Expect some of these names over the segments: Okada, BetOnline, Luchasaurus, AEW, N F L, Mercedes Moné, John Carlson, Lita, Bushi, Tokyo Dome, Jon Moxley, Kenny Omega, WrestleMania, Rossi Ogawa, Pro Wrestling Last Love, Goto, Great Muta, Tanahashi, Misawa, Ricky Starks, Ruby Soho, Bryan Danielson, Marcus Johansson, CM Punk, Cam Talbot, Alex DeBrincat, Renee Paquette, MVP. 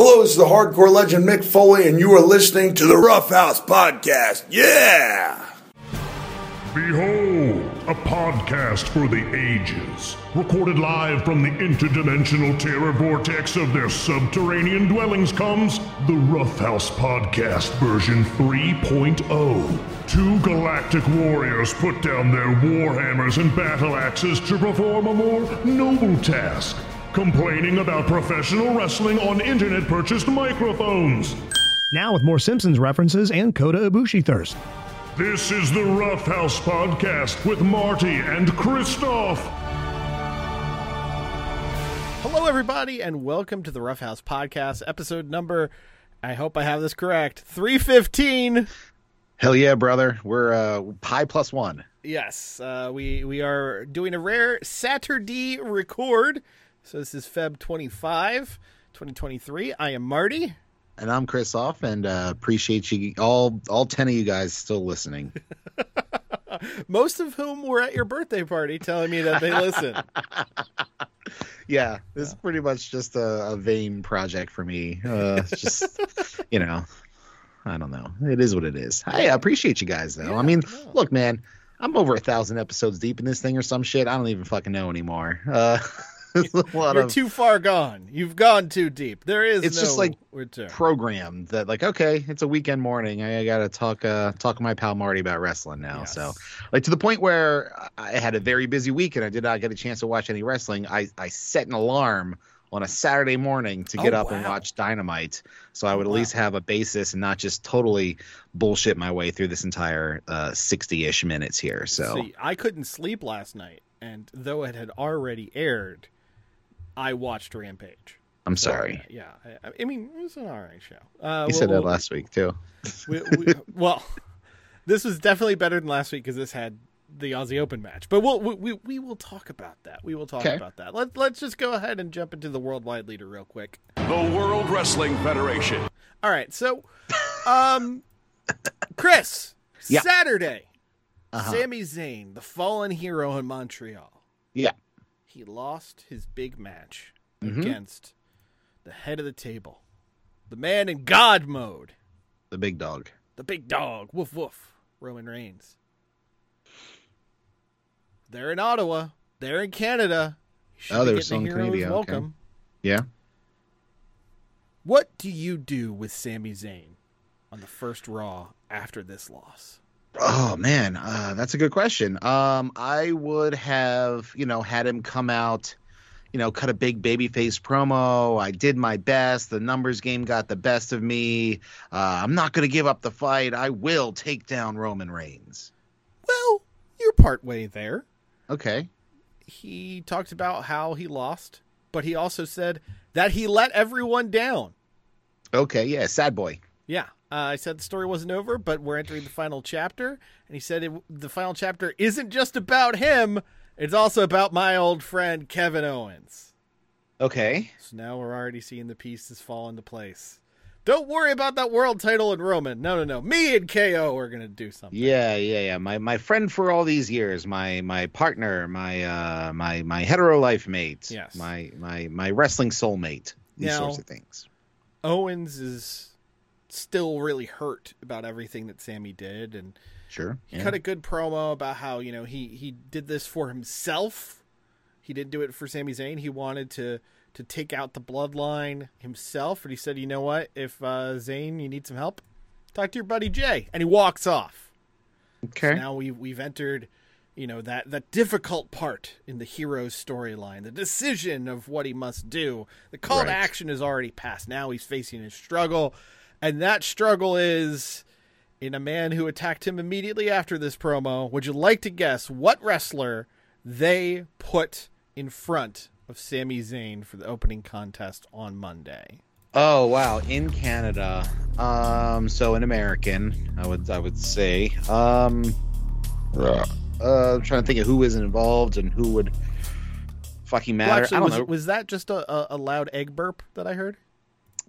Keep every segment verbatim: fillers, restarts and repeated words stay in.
Hello, this is the Hardcore Legend Mick Foley, and you are listening to the Rough House Podcast. Yeah! Behold, a podcast for the ages, recorded live from the interdimensional terror vortex of their subterranean dwellings comes the Roughhouse Podcast version three point oh. Two galactic warriors put down their warhammers and battle axes to perform a more noble task, complaining about professional wrestling on internet-purchased microphones. Now with more Simpsons references and Kota Ibushi thirst. This is the Rough House Podcast with Marty and Kristoff. Hello, everybody, and welcome to the Rough House Podcast, episode number, I hope I have this correct, three fifteen. Hell yeah, brother. We're uh, high plus one. Yes, uh, we, we are doing a rare Saturday record. So this is February twenty-fifth, twenty twenty-three. I am Marty. And I'm Kristoff, and uh, appreciate you all, all ten of you guys still listening. Most of whom were at your birthday party telling me that they listen. Yeah, this yeah. is pretty much just a, a vain project for me. Uh, it's just, you know, I don't know. It is what it is. I appreciate you guys, though. Yeah, I mean, yeah. Look, man, I'm over a thousand episodes deep in this thing or some shit. I don't even fucking know anymore. Uh You're of, too far gone. You've gone too deep. There is it's no just like return. Programmed that, like, okay, it's a weekend morning. I, I gotta talk uh talk to my pal Marty about wrestling now. Yes. So, like, to the point where I had a very busy week and I did not get a chance to watch any wrestling. I I set an alarm on a Saturday morning to get oh, up wow. and watch Dynamite, so I would at wow. least have a basis and not just totally bullshit my way through this entire uh sixty-ish minutes here. So See, I couldn't sleep last night, and though it had already aired, I watched Rampage. I'm so, sorry. Yeah. I, I mean, it was an all right show. Uh, you well, said that well, last week, too. we, we, well, this was definitely better than last week because this had the Aussie Open match. But we'll, we, we, we will talk about that. We will talk okay. about that. Let, let's just go ahead and jump into the worldwide leader real quick. The World Wrestling Federation. All right. So, um, Chris, yeah. Saturday, uh-huh. Sami Zayn, the fallen hero in Montreal. Yeah. He lost his big match mm-hmm. against the head of the table, the man in God mode, the big dog, the big dog, woof woof, Roman Reigns. They're in Ottawa. They're in Canada. Should oh, they were still in Canada. Welcome. Okay. Yeah. What do you do with Sami Zayn on the first Raw after this loss? Oh, man, uh, that's a good question. Um, I would have, you know, had him come out, you know, cut a big babyface promo. I did my best. The numbers game got the best of me. Uh, I'm not going to give up the fight. I will take down Roman Reigns. Well, you're partway there. Okay. He talked about how he lost, but he also said that he let everyone down. Okay, yeah, sad boy. Yeah. Uh, I said the story wasn't over, but we're entering the final chapter. And he said it, the final chapter isn't just about him. It's also about my old friend, Kevin Owens. Okay. So now we're already seeing the pieces fall into place. Don't worry about that world title and Roman. No, no, no. Me and K O are going to do something. Yeah, yeah, yeah. My my friend for all these years, my my partner, my uh, my my hetero life mate, yes. my, my, my wrestling soulmate, these now, sorts of things. Owens is still really hurt about everything that Sami did, and sure he yeah. cut a good promo about how, you know, he he did this for himself. He didn't do it for Sami Zayn. He wanted to to take out the bloodline himself, and he said, you know what, if uh Zayn, you need some help, talk to your buddy Jay, and he walks off. Okay, so now we we've, we've entered, you know, that that difficult part in the hero's storyline, the decision of what he must do. The call right. to action is already passed. Now he's facing his struggle. And that struggle is in a man who attacked him immediately after this promo. Would you like to guess what wrestler they put in front of Sami Zayn for the opening contest on Monday? Oh, wow. In Canada. Um, so an American, I would I would say. Um, uh, I'm trying to think of who is involved and who would fucking matter. Well, actually, I don't was, know. Was that just a, a loud egg burp that I heard?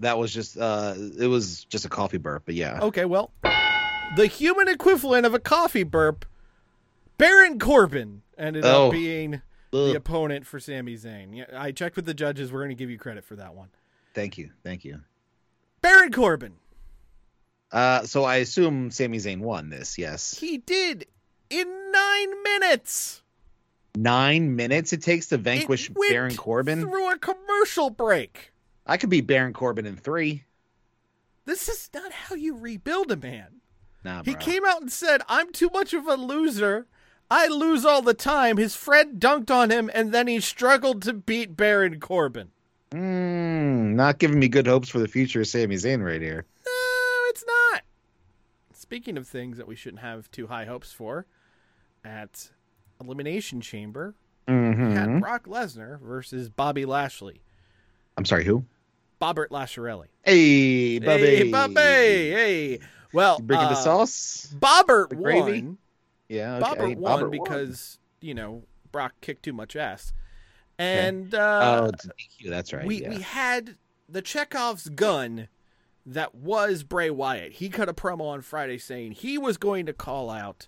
That was just, uh, it was just a coffee burp, but yeah. Okay, well, the human equivalent of a coffee burp, Baron Corbin, ended oh. up being Ugh. the opponent for Sami Zayn. I checked with the judges. We're going to give you credit for that one. Thank you. Thank you. Baron Corbin. Uh, so I assume Sami Zayn won this, yes. He did in nine minutes. Nine minutes it takes to vanquish Baron Corbin? Through a commercial break. I could be Baron Corbin in three. This is not how you rebuild a man. Nah, bro. He came out and said, I'm too much of a loser. I lose all the time. His friend dunked on him, and then he struggled to beat Baron Corbin. Mm, not giving me good hopes for the future of Sami Zayn right here. No, it's not. Speaking of things that we shouldn't have too high hopes for, at Elimination Chamber, mm-hmm. we had Brock Lesnar versus Bobby Lashley. I'm sorry, who? Bobbert Lasharelli. Hey, Bobby. Hey, Bobby. Hey. Well, you bringing uh, the sauce? Bobbert the won. Gravy? Yeah, okay. Bobbert won Bobbert because, won. you know, Brock kicked too much ass. And okay. uh, oh, that's right. We, yeah. we had the Chekhov's gun that was Bray Wyatt. He cut a promo on Friday saying he was going to call out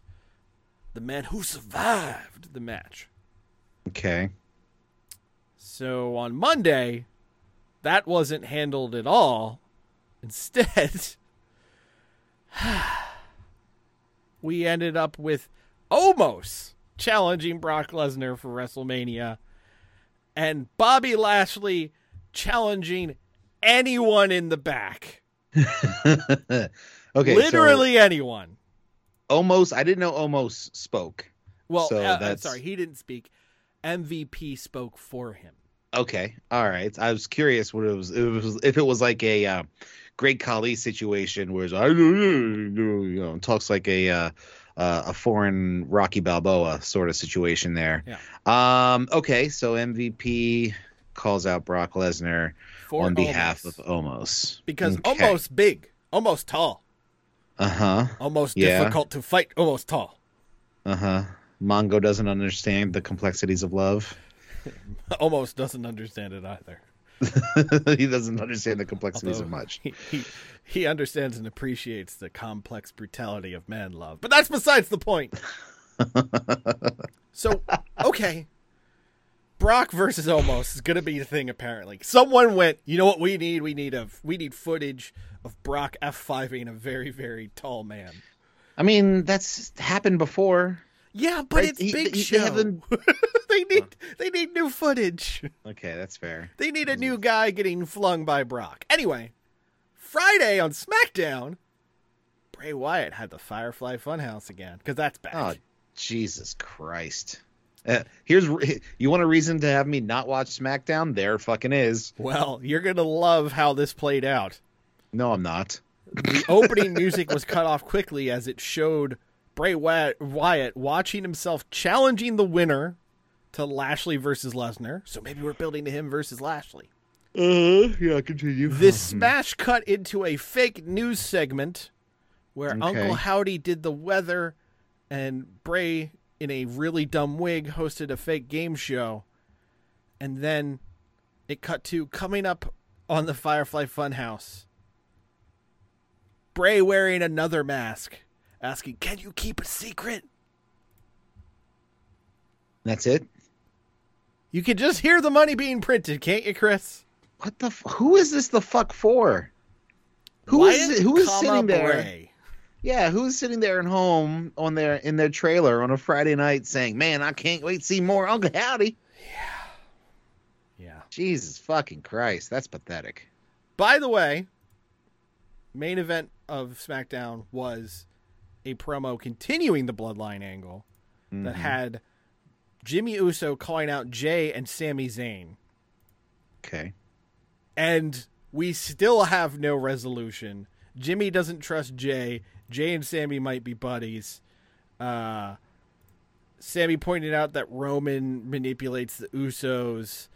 the man who survived the match. Okay. So on Monday, that wasn't handled at all. Instead, we ended up with Omos challenging Brock Lesnar for WrestleMania. And Bobby Lashley challenging anyone in the back. okay, Literally so anyone. Omos, I didn't know Omos spoke. Well, so uh, that's... sorry, he didn't speak. M V P spoke for him. Okay, all right. I was curious what it was, it was if it was like a uh, Great Khali situation where it's, you know, talks like a... Uh, Uh, a foreign Rocky Balboa sort of situation there. Yeah. Um, okay, so M V P calls out Brock Lesnar For on behalf Omos. of Omos. Because okay. Omos big, Omos tall. Uh-huh. Omos yeah. difficult to fight, Omos tall. Uh-huh. Mongo doesn't understand the complexities of love. Omos doesn't understand it either. He doesn't understand the complexities Although, of much. He, he, he understands and appreciates the complex brutality of man love, but that's besides the point. So, okay. Brock versus Omos is going to be the thing, apparently. Someone went, you know what we need? We need a, we need footage of Brock F five ing a very, very tall man. I mean, that's happened before. Yeah, but right? it's he, Big he, Show. They, them... they need huh. they need new footage. Okay, that's fair. They need a new guy getting flung by Brock. Anyway, Friday on SmackDown, Bray Wyatt had the Firefly Funhouse again because that's back. Oh, Jesus Christ! Uh, here's you want a reason to have me not watch SmackDown? There fucking is. Well, you're gonna love how this played out. No, I'm not. The opening music was cut off quickly as it showed Bray Wyatt watching himself challenging the winner to Lashley versus Lesnar. So maybe we're building to him versus Lashley. Uh, yeah, continue. This smash cut into a fake news segment where okay. Uncle Howdy did the weather and Bray, in a really dumb wig, hosted a fake game show. And then it cut to coming up on the Firefly Funhouse. Bray wearing another mask. Asking, can you keep a secret? That's it? You can just hear the money being printed, can't you, Chris? What the f- Who is this the fuck for? Who Wyatt, is it? Who is sitting there? Bray. Yeah, who's sitting there at home on their in their trailer on a Friday night saying, man, I can't wait to see more Uncle Howdy. Yeah. Yeah. Jesus fucking Christ. That's pathetic. By the way, main event of SmackDown was a promo continuing the Bloodline angle mm-hmm. that had Jimmy Uso calling out Jay and Sami Zayn. Okay. And we still have no resolution. Jimmy doesn't trust Jay. Jay and Sammy might be buddies. Uh, Sammy pointed out that Roman manipulates the Usos.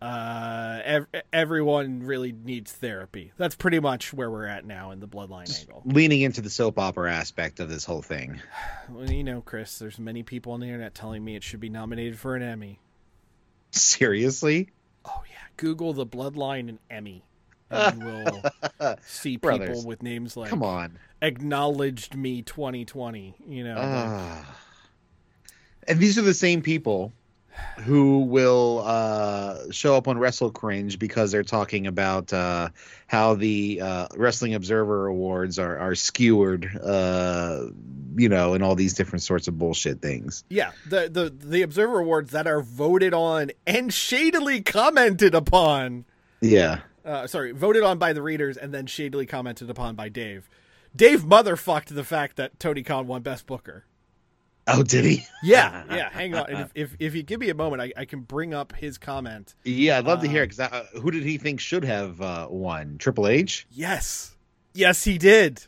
Uh, ev- everyone really needs therapy. That's pretty much where we're at now in the Bloodline Just angle. Leaning into the soap opera aspect of this whole thing. Well, you know, Chris, there's many people on the internet telling me it should be nominated for an Emmy. Seriously? Oh, yeah. Google the Bloodline and Emmy. And you will see people Brothers. with names like... Come on. Acknowledged Me twenty twenty. You know. Uh, like... And these are the same people who will uh, show up on Wrestle Cringe because they're talking about uh, how the uh, Wrestling Observer Awards are, are skewered, uh, you know, and all these different sorts of bullshit things. Yeah, the, the, the Observer Awards that are voted on and shadily commented upon. Yeah. Uh, sorry, voted on by the readers and then shadily commented upon by Dave. Dave motherfucked the fact that Tony Khan won Best Booker. Oh, did he? Yeah, yeah. Hang on. If, if if you give me a moment, I, I can bring up his comment. Yeah, I'd love um, to hear it. Cause I, uh, who did he think should have uh, won? Triple H? Yes. Yes, he did.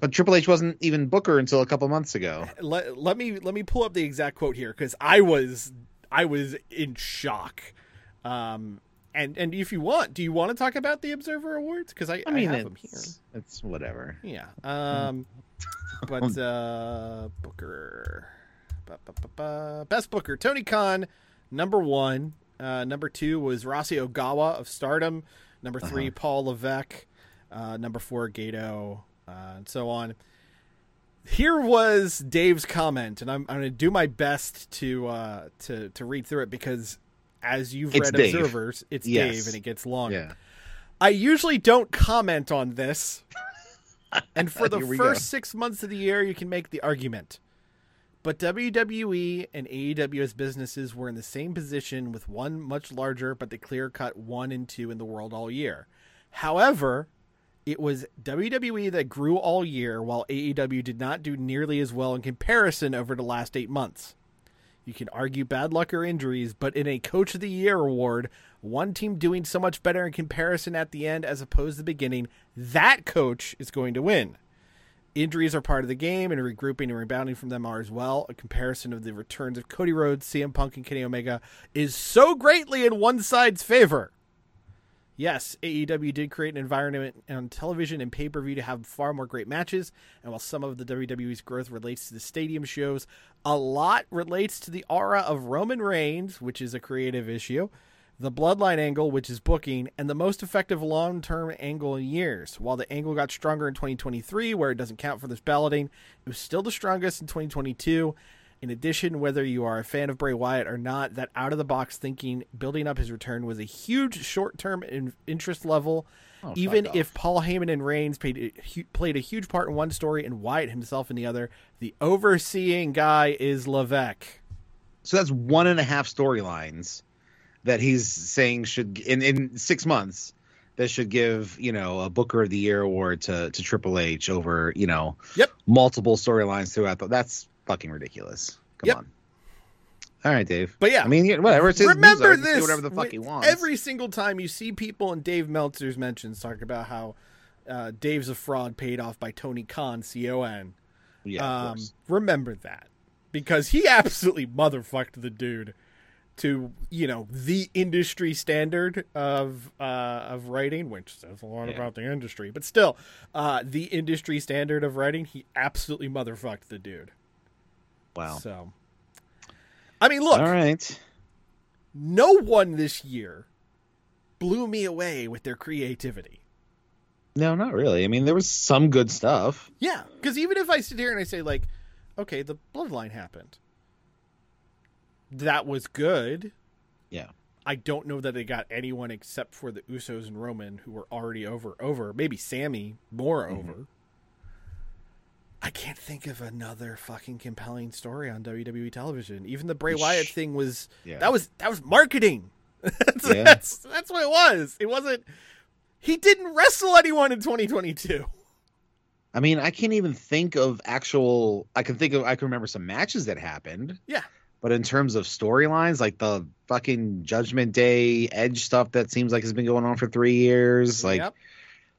But Triple H wasn't even Booker until a couple months ago. Let, let me let me pull up the exact quote here because I was I was in shock. Um, and and if you want, do you want to talk about the Observer Awards? Because I, I mean, I have them here. It's whatever. Yeah. Um. But uh, Booker, ba, ba, ba, ba. Best Booker, Tony Khan, number one. Uh, number two was Rossi Ogawa of Stardom. Number three, uh-huh. Paul Levesque. Uh, number four, Gato, uh, and so on. Here was Dave's comment, and I'm, I'm going to do my best to uh, to to read through it because as you've it's read Dave. Observers, it's yes. Dave, and it gets long. Yeah. I usually don't comment on this. And for the first go. six months of the year, you can make the argument. But W W E and A E W as businesses were in the same position with one much larger, but the clear-cut one and two in the world all year. However, it was W W E that grew all year, while A E W did not do nearly as well in comparison over the last eight months. You can argue bad luck or injuries, but in a Coach of the Year award, one team doing so much better in comparison at the end as opposed to the beginning, that coach is going to win. Injuries are part of the game, and regrouping and rebounding from them are as well. A comparison of the returns of Cody Rhodes, C M Punk, and Kenny Omega is so greatly in one side's favor. Yes, A E W did create an environment on television and pay-per-view to have far more great matches, and while some of the W W E's growth relates to the stadium shows, a lot relates to the aura of Roman Reigns, which is a creative issue, the Bloodline angle, which is booking, and the most effective long-term angle in years. While the angle got stronger in twenty twenty-three, where it doesn't count for this balloting, it was still the strongest in twenty twenty-two. In addition, whether you are a fan of Bray Wyatt or not, that out-of-the-box thinking, building up his return, was a huge short-term in- interest level, oh, even if Paul Heyman and Reigns paid, played a huge part in one story and Wyatt himself in the other. The overseeing guy is Levesque. So that's one and a half storylines that he's saying should, in, in six months, that should give, you know, a Booker of the Year award to, to Triple H over, you know, yep. multiple storylines throughout. The, that's... fucking ridiculous. Come yep. on. All right, Dave. But yeah, I mean, whatever. It's remember music, this. Do whatever the fuck he wants. Every single time you see people in Dave Meltzer's mentions talk about how uh, Dave's a fraud paid off by Tony Khan, C O N. Yeah, um, remember that. Because he absolutely motherfucked the dude to, you know, the industry standard of uh, of writing, which says a lot yeah. about the industry. But still, uh, the industry standard of writing, he absolutely motherfucked the dude. Wow. So, I mean, look. All right. No one this year blew me away with their creativity. No, not really. I mean, there was some good stuff. Yeah, because even if I sit here and I say, like, okay, the Bloodline happened. That was good. Yeah. I don't know that they got anyone except for the Usos and Roman, who were already over, over. Maybe Sammy more mm-hmm. over. I can't think of another fucking compelling story on W W E television. Even the Bray Wyatt thing was yeah. that was that was marketing. that's, yeah. that's that's what it was. It wasn't. He didn't wrestle anyone in twenty twenty-two. I mean, I can't even think of actual. I can think of. I can remember some matches that happened. Yeah. But in terms of storylines, like the fucking Judgment Day Edge stuff that seems like has been going on for three years, like yep.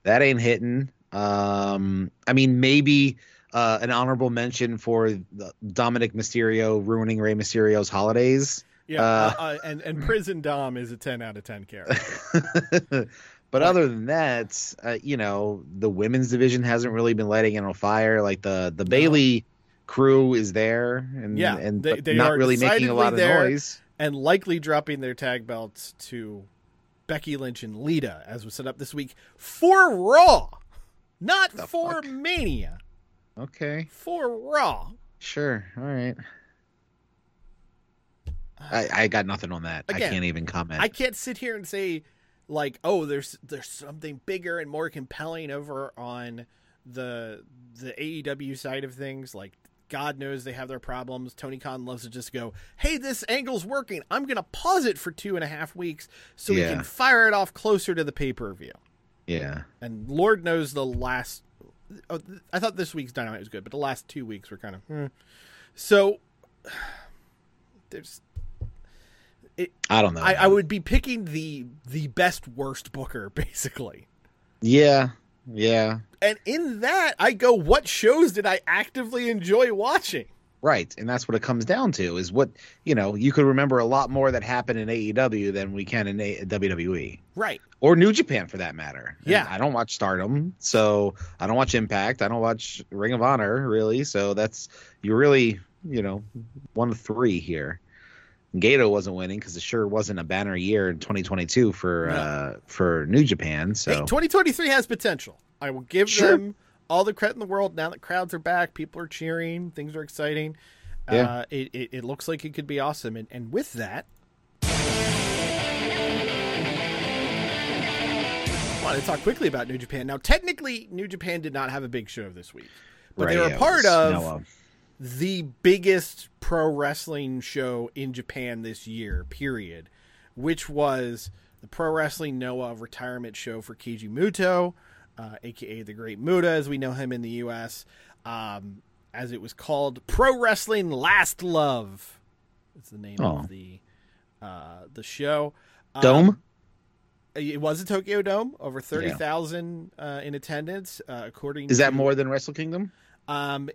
that ain't hitting. Um, I mean, maybe. Uh, an honorable mention for the Dominic Mysterio ruining Rey Mysterio's holidays. Yeah, uh, uh, and, and Prison Dom is a ten out of ten character. But right. other than that, uh, you know, the women's division hasn't really been lighting it on fire. Like the, the no. Bayley crew is there and, yeah, and they, they not really making a lot of noise. And likely dropping their tag belts to Becky Lynch and Lita, as was set up this week, for Raw, not the for fuck? Mania. Okay. For Raw. Sure. All right. I, I got nothing on that. Again, I can't even comment. I can't sit here and say, like, oh, there's there's something bigger and more compelling over on the the A E W side of things. Like, God knows they have their problems. Tony Khan loves to just go, hey, this angle's working. I'm going to pause it for two and a half weeks so yeah. we can fire it off closer to the pay-per-view. Yeah. And Lord knows the last... Oh, I thought this week's Dynamite was good, but the last two weeks were kind of... Hmm. So, there's... It, I don't know. I, I would be picking the the best worst booker, basically. Yeah. Yeah. And in that, I go, what shows did I actively enjoy watching? Right. And that's what it comes down to is what, you know, you could remember a lot more that happened in A E W than we can in a- W W E. Right. Or New Japan, for that matter. Yeah. And I don't watch Stardom. So I don't watch Impact. I don't watch Ring of Honor, really. So that's, you're really, you know, one of three here. Gato wasn't winning because it sure wasn't a banner year in twenty twenty-two for no. uh, for New Japan. So hey, twenty twenty-three has potential. I will give sure. them all the credit in the world. Now that crowds are back, people are cheering, things are exciting. Yeah. Uh, it, it, it looks like it could be awesome. And, and with that, I want to talk quickly about New Japan. Now, technically, New Japan did not have a big show this week, but right, they were yeah, part of... Noah. The biggest pro wrestling show in Japan this year, period, which was the Pro Wrestling Noah retirement show for Keiji Muto, uh, a k a the Great Muta, as we know him in the U S, um, as it was called, Pro Wrestling Last Love. It's the name oh. of the uh, the show. Dome? Um, it was a Tokyo Dome, over thirty thousand yeah. uh, in attendance, uh, according Is that to, more than Wrestle Kingdom? Um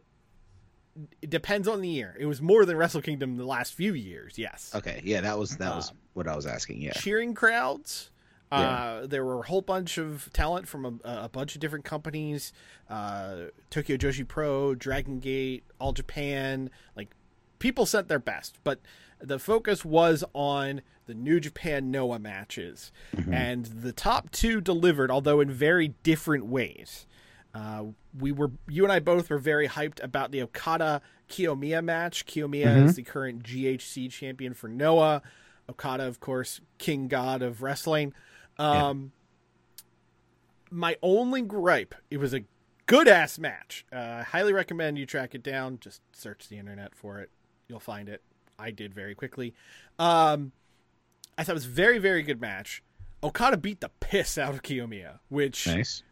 It depends on the year. It was more than Wrestle Kingdom the last few years, yes. Okay, yeah, that was that was um, what I was asking, yeah. Cheering crowds. Yeah. Uh, there were a whole bunch of talent from a, a bunch of different companies. Uh, Tokyo Joshi Pro, Dragon Gate, All Japan. Like, people sent their best. But the focus was on the New Japan Noah matches. Mm-hmm. And the top two delivered, although in very different ways. Uh, we were, you and I both were very hyped about the Okada Kiyomiya match. Kiyomiya mm-hmm. is the current G H C champion for Noah. Okada, of course, king god of wrestling. Um, yeah. My only gripe, it was a good ass match. Uh, I highly recommend you track it down. Just search the internet for it. You'll find it. I did very quickly. Um, I thought it was a very, very good match. Okada beat the piss out of Kiyomiya, which nice.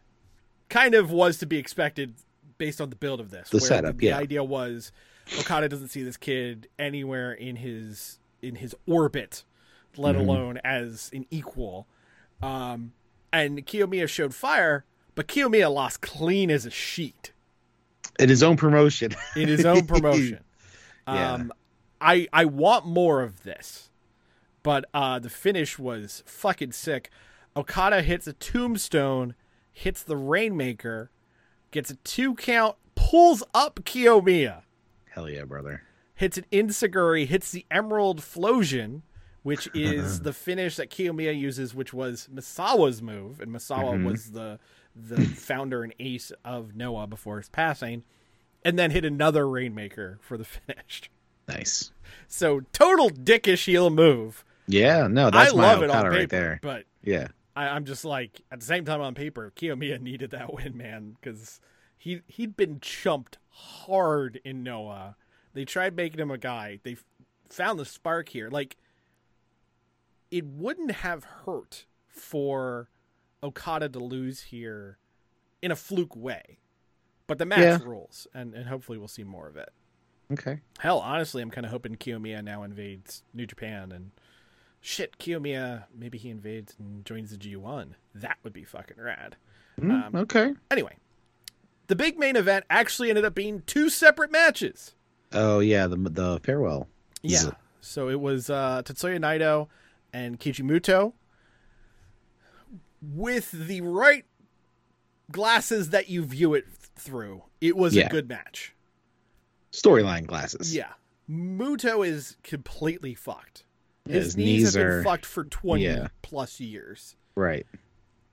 Kind of was to be expected based on the build of this. The where setup, the yeah. The idea was Okada doesn't see this kid anywhere in his in his orbit, let mm-hmm. alone as an equal. Um, and Kiyomiya showed fire, but Kiyomiya lost clean as a sheet. In his own promotion. In his own promotion. yeah. Um, I I want more of this, but uh, the finish was fucking sick. Okada hits a tombstone. Hits the Rainmaker, gets a two count, pulls up Kiyomiya. Hell yeah, brother. Hits an Insiguri, hits the Emerald Flosion, which is the finish that Kiyomiya uses, which was Misawa's move. And Misawa mm-hmm. was the the founder and ace of Noah before his passing. And then hit another Rainmaker for the finish. Nice. So total dickish heel move. Yeah, no, that's I my love it on paper, right there. But yeah. I, I'm just like, at the same time on paper, Kiyomiya needed that win, man, because he, he'd been chumped hard in Noah. They tried making him a guy. They found the spark here. Like, it wouldn't have hurt for Okada to lose here in a fluke way. But the match yeah. rules, and, and hopefully we'll see more of it. Okay. Hell, honestly, I'm kind of hoping Kiyomiya now invades New Japan and... Shit, Kiyomiya, maybe he invades and joins the G one. That would be fucking rad. Mm, um, okay. Anyway, the big main event actually ended up being two separate matches. Oh, yeah, the the farewell. Yeah. Zip. So it was uh, Tetsuya Naito and Keiji Muto with the right glasses that you view it through. It was yeah. a good match. Storyline glasses. Yeah. Muto is completely fucked. His, His knees, knees have been are... fucked for twenty yeah. plus years. Right.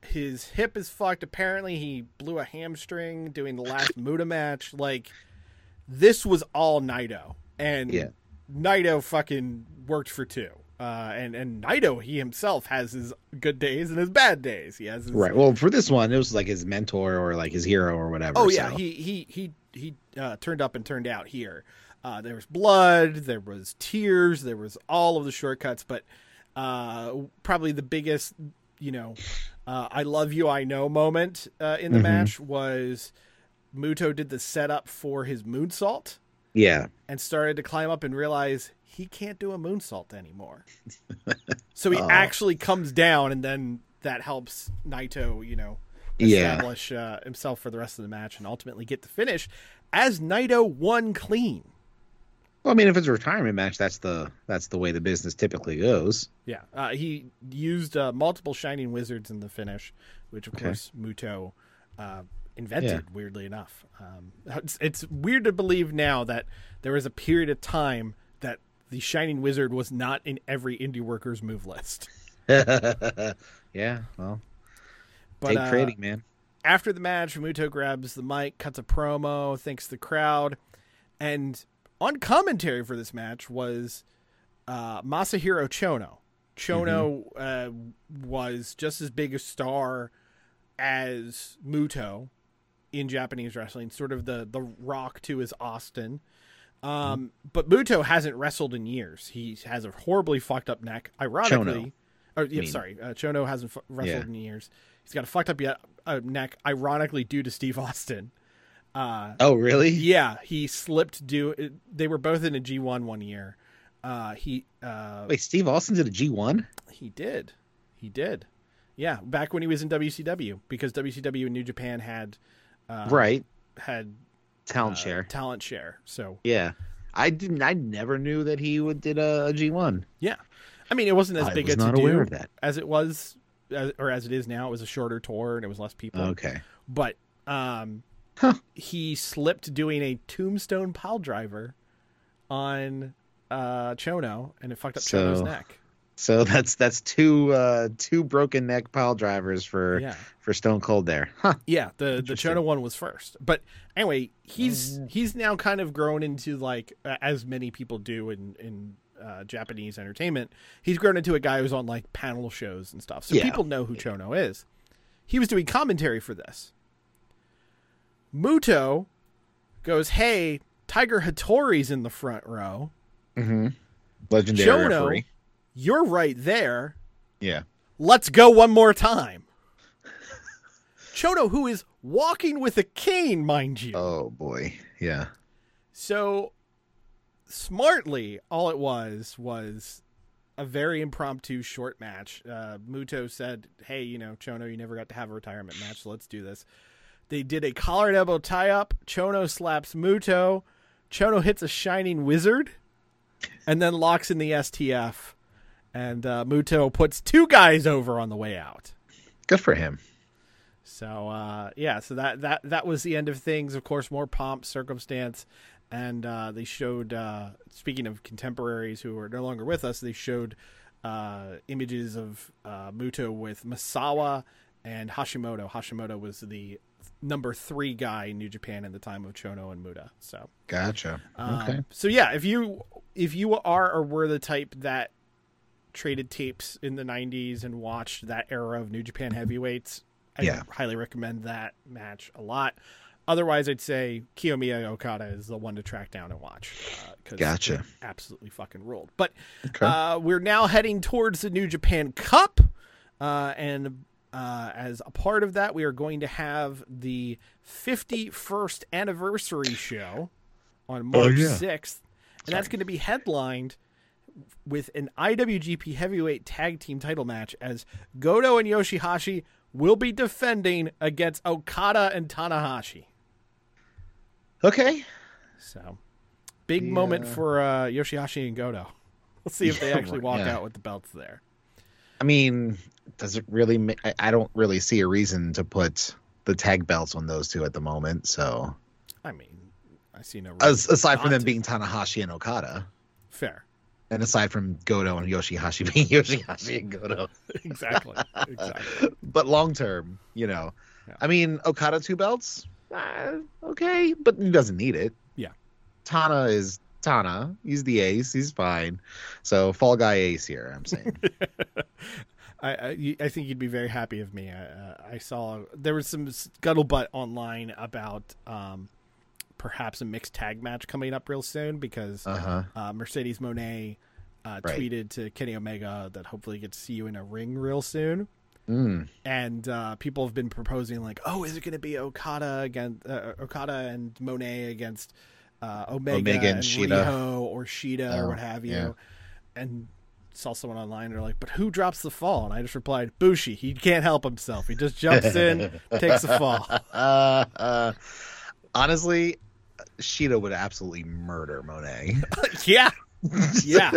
His hip is fucked. Apparently, he blew a hamstring doing the last Muta match. Like, this was all Naito. And yeah. Naito fucking worked for two. Uh, and, and Naito, he himself has his good days and his bad days. He has his... Right. Well, for this one, it was like his mentor or like his hero or whatever. Oh, yeah. So. He he he he uh, turned up and turned out here. Uh, there was blood. There was tears. There was all of the shortcuts. But uh, probably the biggest, you know, uh, I love you, I know moment uh, in the mm-hmm. match was Muto did the setup for his moonsault. Yeah. And started to climb up and realize he can't do a moonsault anymore. So he oh. actually comes down, and then that helps Naito, you know, establish yeah. uh, himself for the rest of the match and ultimately get the finish as Naito won clean. Well, I mean, if it's a retirement match, that's the that's the way the business typically goes. Yeah. Uh, he used uh, multiple Shining Wizards in the finish, which, of okay. course, Muto uh invented yeah. weirdly enough. Um, it's, it's weird to believe now that there was a period of time that the Shining Wizard was not in every indie worker's move list. Yeah, well, but, take uh, trading, man. After the match, Muto grabs the mic, cuts a promo, thanks the crowd, and on commentary for this match was uh, Masahiro Chono. Chono mm-hmm. uh, was just as big a star as Muto in Japanese wrestling, sort of the the Rock to his Austin. Um, but Muto hasn't wrestled in years. He has a horribly fucked up neck. Ironically, Chono, or, yeah, sorry, uh, Chono hasn't fu- wrestled yeah. in years. He's got a fucked up yet, uh, neck, ironically due to Steve Austin. Uh, oh, really? Yeah, he slipped due. It, they were both in a G one one year. Uh, he uh, wait, Steve Austin did a G one? He did. He did. Yeah, back when he was in W C W, because W C W and New Japan had uh, right had talent uh, share, talent share. So yeah, I didn't. I never knew that he would did a G one. Yeah, I mean, it wasn't as I big was a not to aware do of that. As it was, as, or as it is now. It was a shorter tour and it was less people. Okay, but um, huh. he slipped doing a tombstone pile driver on uh, Chono, and it fucked up so... Chono's neck. So that's that's two uh, two broken neck pile drivers for yeah. for Stone Cold there. Huh. Yeah, the the Chono one was first, but anyway, he's oh. he's now kind of grown into, like, uh, as many people do in in uh, Japanese entertainment. He's grown into a guy who's on, like, panel shows and stuff, so yeah. people know who yeah. Chono is. He was doing commentary for this. Muto goes, "Hey, Tiger Hattori's in the front row." Mm-hmm. Legendary Chono, referee. You're right there. Yeah. Let's go one more time. Chono, who is walking with a cane, mind you. Oh, boy. Yeah. So, smartly, all it was was a very impromptu short match. Uh, Muto said, hey, you know, Chono, you never got to have a retirement match, so let's do this. They did a collar and elbow tie-up. Chono slaps Muto. Chono hits a Shining Wizard and then locks in the S T F. And uh, Muto puts two guys over on the way out. Good for him. So, uh, yeah, so that, that, that was the end of things. Of course, more pomp, circumstance. And uh, they showed, uh, speaking of contemporaries who are no longer with us, they showed uh, images of uh, Muto with Misawa and Hashimoto. Hashimoto was the number three guy in New Japan at the time of Chono and Muta. So gotcha. Um, okay. So, yeah, if you if you are or were the type that traded tapes in the nineties and watched that era of New Japan heavyweights, I yeah. highly recommend that match a lot. Otherwise, I'd say Kiyomiya Okada is the one to track down and watch. Uh, gotcha. Absolutely fucking ruled. But okay. uh, we're now heading towards the New Japan Cup. Uh, and uh, as a part of that, we are going to have the fifty-first anniversary show on March oh, yeah. sixth. And Sorry. that's going to be headlined with an I W G P Heavyweight Tag Team title match, as Goto and Yoshihashi will be defending against Okada and Tanahashi. Okay. So, big yeah. moment for uh, Yoshihashi and Goto. We'll see if they yeah, actually walk yeah. out with the belts there. I mean, does it really ma- I, I don't really see a reason to put the tag belts on those two at the moment, so. I mean, I see no reason. As, aside from them being Tanahashi and Okada. Fair. And aside from Goto and Yoshihashi being Yoshihashi and Goto. Exactly. Exactly. But long term, you know. Yeah. I mean, Okada two belts? Uh, okay. But he doesn't need it. Yeah. Tana is Tana. He's the ace. He's fine. So Fall Guy ace here, I'm saying. I, I I think you'd be very happy with me. I, uh, I saw there was some scuttlebutt online about um, perhaps a mixed tag match coming up real soon because uh-huh. uh, Mercedes Moné uh, right. tweeted to Kenny Omega that hopefully he gets to see you in a ring real soon. Mm. And uh, people have been proposing like, oh, is it going to be Okada again, uh, Okada and Moné against uh, Omega, Omega and, and Shida. Riho or Shida oh, or what have you? Yeah. And saw someone online, they're like, but who drops the fall? And I just replied, Bushi. He can't help himself. He just jumps in, takes the fall. Uh, uh, honestly, Shida would absolutely murder Moné. yeah. Yeah.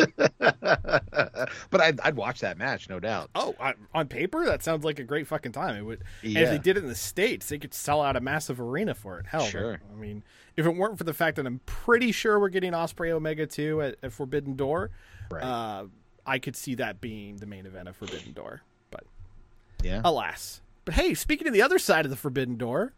But I'd, I'd watch that match, no doubt. Oh, on, on paper, that sounds like a great fucking time. It would. Yeah. And if they did it in the States, they could sell out a massive arena for it. Hell, sure. I mean, if it weren't for the fact that I'm pretty sure we're getting Osprey Omega two at, at Forbidden Door, right. uh, I could see that being the main event of Forbidden Door. But yeah, alas. But hey, speaking of the other side of the Forbidden Door...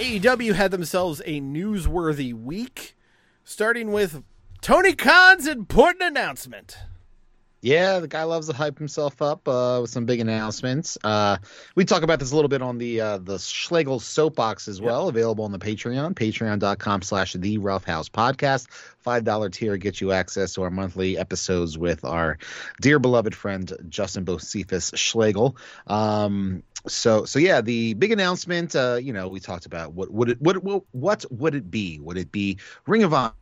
A E W had themselves a newsworthy week, starting with Tony Khan's important announcement. Yeah, the guy loves to hype himself up uh, with some big announcements. Uh, we talk about this a little bit on the uh, the Schlegel Soapbox as well, yep. available on the Patreon, patreon.com slash the Roughhouse Podcast. five dollars tier gets you access to our monthly episodes with our dear beloved friend Justin Bocephus Schlegel. Um So, so yeah, the big announcement, uh, you know, we talked about what would it, what, what, what would it be? Would it be Ring of Honor?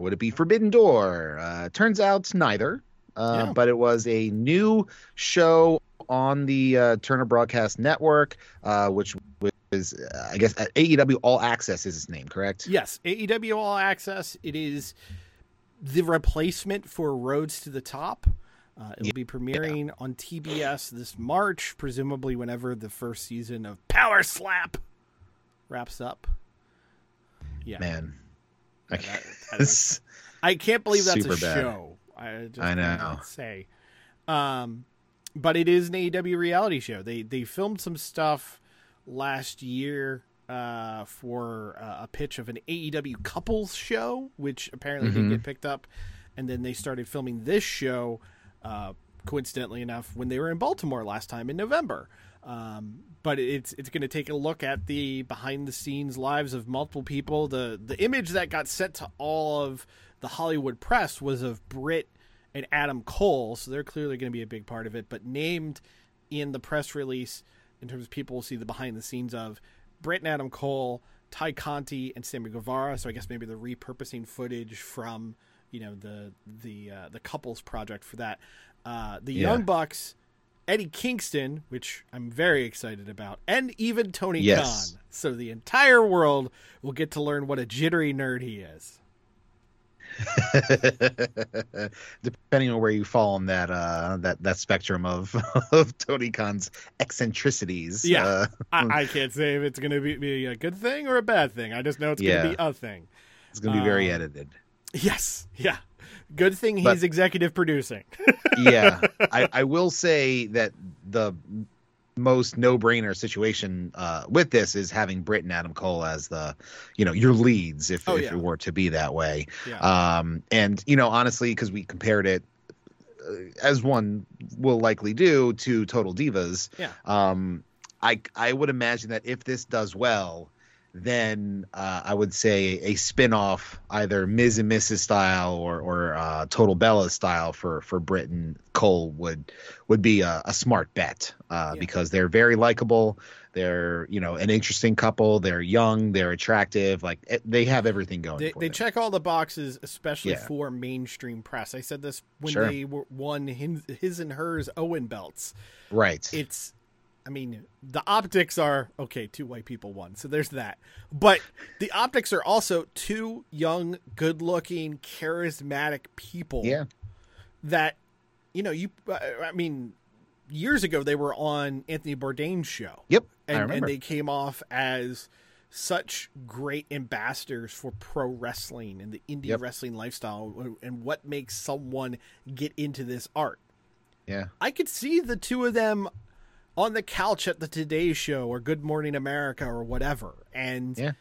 Would it be Forbidden Door? Uh, turns out neither, uh, yeah. but it was a new show on the uh, Turner Broadcast Network, uh, which was, uh, I guess, A E W All Access is its name, correct? Yes, A E W All Access. It is the replacement for Roads to the Top. Uh, it'll yeah. be premiering yeah. on T B S this March, presumably whenever the first season of Power Slap wraps up. Yeah, man, I, yeah, that, that I can't believe that's a bad. show. I, just I know. Say, um, but it is an A E W reality show. They they filmed some stuff last year uh, for uh, a pitch of an A E W couples show, which apparently mm-hmm. didn't get picked up, and then they started filming this show. Uh, coincidentally enough, when they were in Baltimore last time in November. Um, but it's it's going to take a look at the behind-the-scenes lives of multiple people. The the image that got sent to all of the Hollywood press was of Britt and Adam Cole, so they're clearly going to be a big part of it. But named in the press release, in terms of people we'll see the behind-the-scenes of, Britt and Adam Cole, Ty Conti, and Sammy Guevara. So I guess maybe they're repurposing footage from... you know, the the uh, the couples project for that. Uh, the yeah. Young Bucks, Eddie Kingston, which I'm very excited about, and even Tony yes. Khan. So the entire world will get to learn what a jittery nerd he is. Depending on where you fall on that uh, that that spectrum of, of Tony Khan's eccentricities. Yeah, uh, I, I can't say if it's going to be, be a good thing or a bad thing. I just know it's yeah. going to be a thing. It's going to be very um, edited. Yes. Yeah. Good thing he's but, executive producing. yeah. I, I will say that the most no-brainer situation uh, with this is having Britt and Adam Cole as the, you know, your leads if, oh, if yeah. it were to be that way. Yeah. Um, and, you know, honestly, because we compared it, uh, as one will likely do, to Total Divas. Yeah. Um, I, I would imagine that if this does well, then uh, I would say a spin-off, either Miz and Missus style or or uh, Total Bella style for for Britt and Cole would would be a, a smart bet uh, yeah. because they're very likable. They're, you know, an interesting couple. They're young. They're attractive. Like they have everything going. They, for they them. check all the boxes, especially yeah. for mainstream press. I said this when sure. they won his and hers Owen belts. Right. It's. I mean, the optics are, okay, two white people won, so there's that. But the optics are also two young, good-looking, charismatic people yeah. that, you know, you. I mean, years ago they were on Anthony Bourdain's show. Yep, and, I remember. And they came off as such great ambassadors for pro wrestling and the indie yep. wrestling lifestyle and what makes someone get into this art. Yeah. I could see the two of them on the couch at the Today Show or Good Morning America or whatever. And yeah.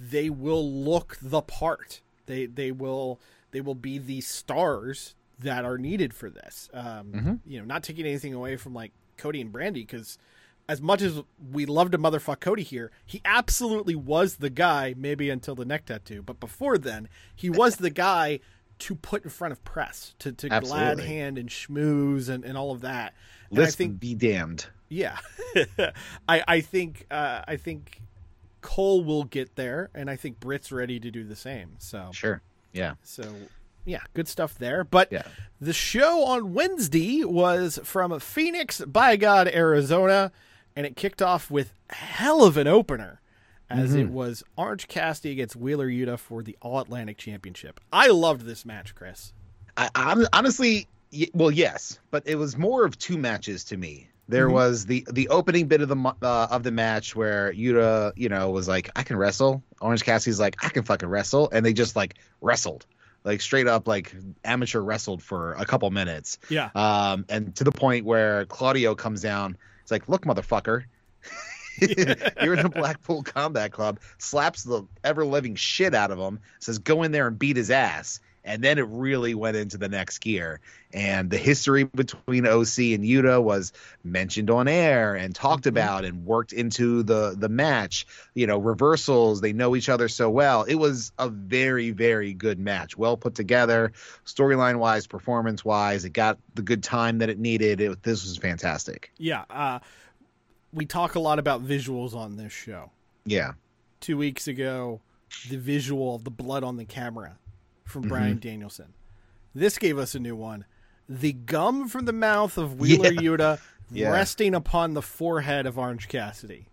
they will look the part. They they will they will be the stars that are needed for this. Um, mm-hmm. You know, not taking anything away from like Cody and Brandy, because as much as we love to motherfuck Cody here, he absolutely was the guy, maybe until the neck tattoo. But before then, he was the guy to put in front of press, to, to glad hand and schmooze and, and all of that. And List I think, be damned. Yeah. I, I think uh, I think Cole will get there, and I think Britt's ready to do the same. So Sure, yeah. So, yeah, good stuff there. But yeah. The show on Wednesday was from Phoenix, by God, Arizona. And it kicked off with a hell of an opener, as mm-hmm. it was Orange Cassidy against Wheeler Yuta for the All-Atlantic Championship. I loved this match, Chris. I, I'm honestly, well, yes, but it was more of two matches to me. There mm-hmm. was the, the opening bit of the uh, of the match where Yuta, you know, was like, I can wrestle. Orange Cassidy's like, I can fucking wrestle. And they just like wrestled. Like straight up, like amateur wrestled for a couple minutes. Yeah. Um, and to the point where Claudio comes down. It's like, look, motherfucker, you're in the Blackpool Combat Club. Slaps the ever living shit out of him. Says, go in there and beat his ass. And then it really went into the next gear. And the history between O C and Yuta was mentioned on air and talked mm-hmm. about and worked into the the match. You know, reversals. They know each other so well. It was a very, very good match. Well put together, storyline wise, performance wise. It got the good time that it needed. It, this was fantastic. Yeah. Uh, we talk a lot about visuals on this show. Yeah. Two weeks ago, the visual of the blood on the camera. From Brian mm-hmm. Danielson. This gave us a new one. The gum from the mouth of Wheeler yeah. Yuta yeah. resting upon the forehead of Orange Cassidy.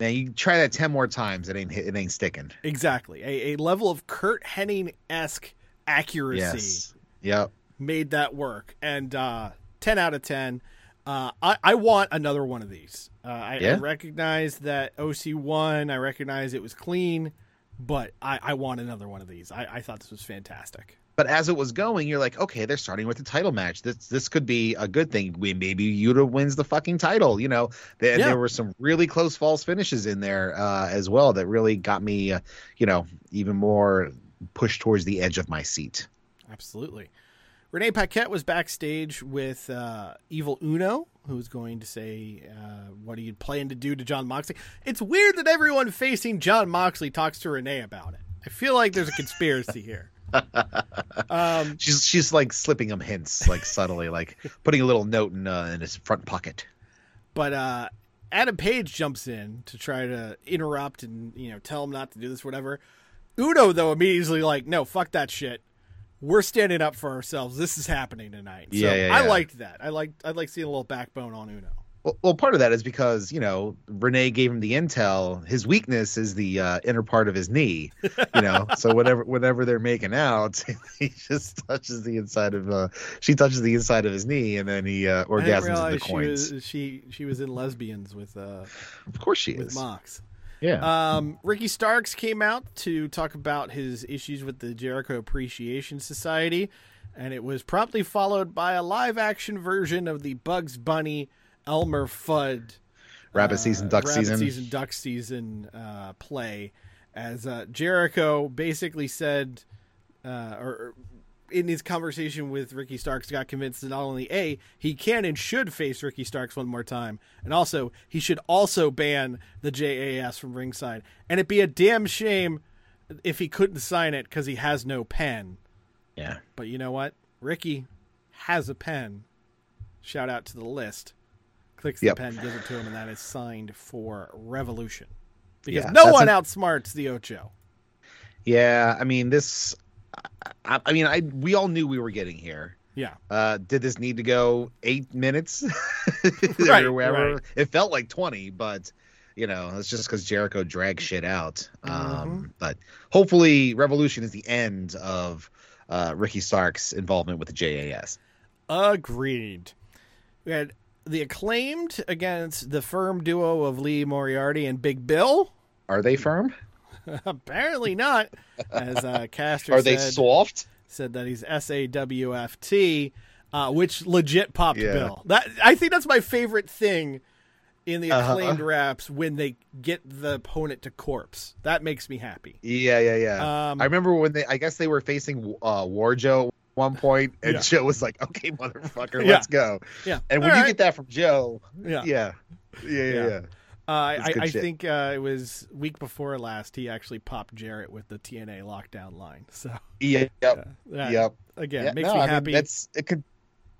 Now you try that ten more times, it ain't it ain't sticking. Exactly. A, a level of Kurt Hennig-esque accuracy yes. yep. made that work. And uh, ten out of ten. Uh, I, I want another one of these. Uh, I, yeah. I recognize that O C won. I recognize it was clean. But I, I want another one of these. I, I thought this was fantastic. But as it was going, you're like, okay, they're starting with the title match. This this could be a good thing. We, maybe Yuta wins the fucking title. You know, there, yeah. there were some really close false finishes in there uh, as well that really got me, uh, you know, even more pushed towards the edge of my seat. Absolutely. Renee Paquette was backstage with uh, Evil Uno, who's going to say, uh, what are you planning to do to Jon Moxley? It's weird that everyone facing Jon Moxley talks to Renee about it. I feel like there's a conspiracy here. Um, she's she's like slipping him hints, like subtly, like putting a little note in, uh, in his front pocket. But uh, Adam Page jumps in to try to interrupt and, you know, tell him not to do this, whatever. Uno, though, immediately like, no, fuck that shit. We're standing up for ourselves. This is happening tonight. So yeah, yeah, yeah. I liked that. I liked I like seeing a little backbone on Uno. Well, well, part of that is because, you know, Renee gave him the intel. His weakness is the uh, inner part of his knee, you know. So whenever whenever they're making out, he just touches the inside of uh, she touches the inside of his knee, and then he uh, orgasms with the coins. She was, she she was in Lesbians with uh, of course she with is Mox. Yeah. Um, Ricky Starks came out to talk about his issues with the Jericho Appreciation Society, and it was promptly followed by a live-action version of the Bugs Bunny, Elmer Fudd, Rabbit uh, Season, Duck Rabbit Season, Season, Duck Season uh, play, as uh, Jericho basically said, uh, or in his conversation with Ricky Starks, got convinced that not only A, he can and should face Ricky Starks one more time, and also he should also ban the J A S from ringside, and it'd be a damn shame if he couldn't sign it because he has no pen. Yeah, but you know what? Ricky has a pen. Shout out to the list. Clicks the yep. pen, gives it to him, and that is signed for Revolution. Because yeah, no one a- outsmarts the Ocho. Yeah, I mean this. I, I mean, I we all knew we were getting here. Yeah. Uh, did this need to go eight minutes? right, right. It felt like twenty, but, you know, it's just because Jericho dragged shit out. Mm-hmm. Um, but hopefully Revolution is the end of uh, Ricky Stark's involvement with the J A S. Agreed. We had the Acclaimed against the Firm duo of Lee Moriarty and Big Bill. Are they firm? Apparently not, as uh, Caster Are said, they soft? Said that he's S A W F T, uh, which legit popped yeah. Bill. That I think that's my favorite thing in the acclaimed uh-huh. raps when they get the opponent to corpse. That makes me happy. Yeah, yeah, yeah. Um, I remember when they, I guess they were facing uh, Warjo at one point, and yeah. Joe was like, okay, motherfucker, yeah. let's go. Yeah. And when All you right. get that from Joe, yeah, yeah, yeah, yeah. yeah. yeah. Uh, I, I think uh, it was week before last, he actually popped Jarrett with the T N A lockdown line. So yeah, yep, yeah. yep. Again, yeah, makes no, me I happy. Mean, that's it could,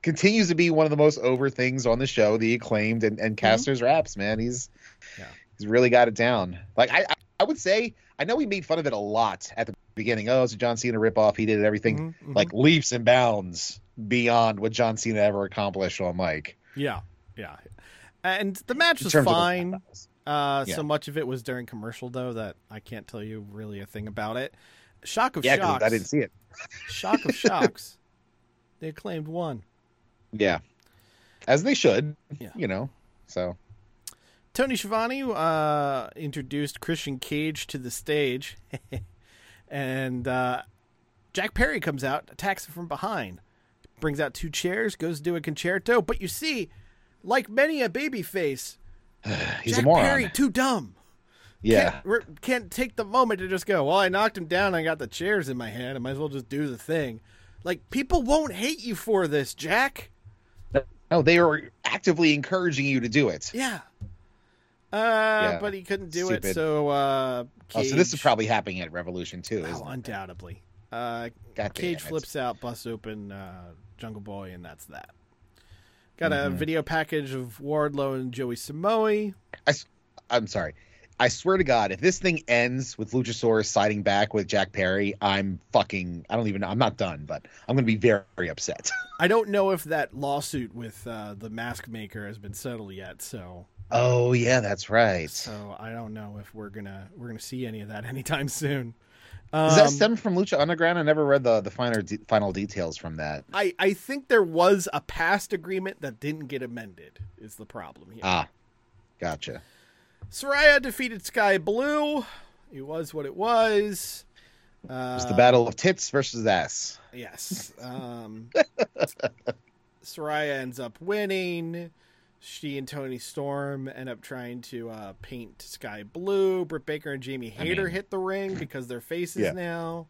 continues to be one of the most over things on the show, the acclaimed and, and Caster's mm-hmm. raps, man. He's yeah. he's really got it down. Like I, I, I would say, I know we made fun of it a lot at the beginning. Oh, it's a John Cena ripoff. He did everything mm-hmm. like leaps and bounds beyond what John Cena ever accomplished on mic. Yeah, yeah. And the match was fine. Uh, yeah. So much of it was during commercial, though, that I can't tell you really a thing about it. Shock of yeah, shocks. Yeah, I didn't see it. Shock of shocks. They acclaimed one. Yeah. As they should, yeah. you know, so. Tony Schiavone uh, introduced Christian Cage to the stage. And uh, Jack Perry comes out, attacks him from behind. Brings out two chairs, goes to do a concerto. But you see... Like many a babyface, he's Jack a moron. Perry, too dumb. Yeah, can't, can't take the moment to just go. Well, I knocked him down. I got the chairs in my hand. I might as well just do the thing. Like people won't hate you for this, Jack. No, they are actively encouraging you to do it. Yeah. Uh, yeah. But he couldn't do Stupid. it. So, uh, Cage... oh, so this is probably happening at Revolution too. Oh, undoubtedly. Uh, Cage flips out, busts open uh, Jungle Boy, and that's that. Got a mm-hmm. video package of Wardlow and Joey Samoa. I, I'm sorry. I swear to God, if this thing ends with Luchasaurus siding back with Jack Perry, I'm fucking, I don't even know. I'm not done, but I'm going to be very, very upset. I don't know if that lawsuit with uh, the mask maker has been settled yet. So. Oh yeah, that's right. So I don't know if we're going to, we're going to see any of that anytime soon. Um, Does that stem from Lucha Underground? I never read the, the finer de- final details from that. I, I think there was a past agreement that didn't get amended is the problem here. Ah, gotcha. Saraya defeated Sky Blue. It was what it was. Uh, it was the battle of tits versus ass. Yes. Um, Saraya ends up winning. She and Toni Storm end up trying to uh, paint Sky blue. Britt Baker and Jamie Hayter I mean, hit the ring because they're faces yeah. now.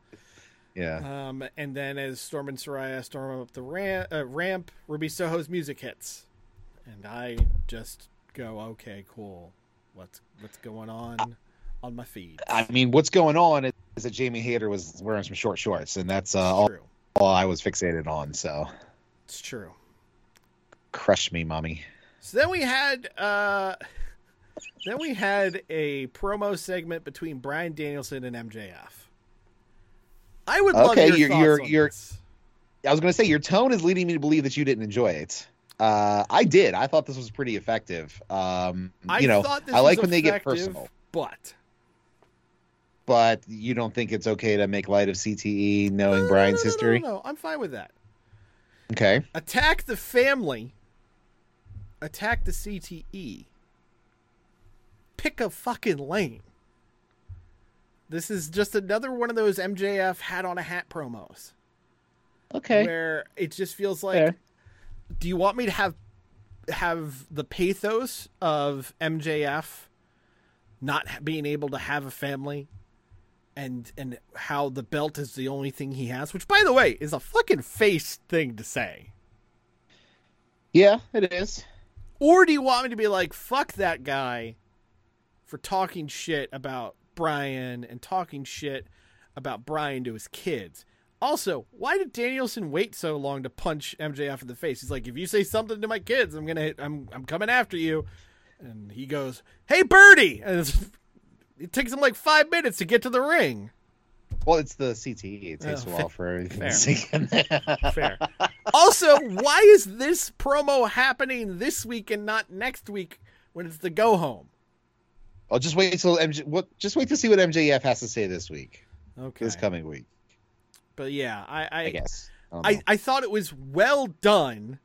Yeah. Um, and then as Storm and Saraya storm up the ramp, uh, ramp, Ruby Soho's music hits, and I just go, "Okay, cool. What's what's going on I, on my feed?" I mean, what's going on is that Jamie Hayter was wearing some short shorts, and that's uh, all, all I was fixated on. So it's true. Crush me, mommy. So then we had uh, then we had a promo segment between Bryan Danielson and M J F. I would love okay, your you're, thoughts you're, on you're, this. I was going to say, your tone is leading me to believe that you didn't enjoy it. Uh, I did. I thought this was pretty effective. Um, I you know, thought this I like was when they get personal. But but you don't think it's okay to make light of C T E knowing no, Bryan's no, no, history? No, no, no, I'm fine with that. Okay. Attack the family. Attack the C T E. Pick a fucking lane. This is just another one of those M J F hat on a hat promos. Okay. Where it just feels like, Fair. do you want me to have have the pathos of M J F not being able to have a family, and and how the belt is the only thing he has, which by the way is a fucking face thing to say. Yeah, it is. Or do you want me to be like, fuck that guy for talking shit about Bryan and talking shit about Bryan to his kids? Also, why did Danielson wait so long to punch M J F in the face? He's like, if you say something to my kids, I'm gonna, I'm, I'm coming after you. And he goes, "Hey, Birdie!" And it's, it takes him like five minutes to get to the ring. Well, it's the C T E. It takes oh, a while for everything fair. to fair. Also, why is this promo happening this week and not next week when it's the go home? I'll just wait till M J. What? Just wait to see what M J F has to say this week. Okay. This coming week. But yeah, I I, I guess I, I I thought it was well done.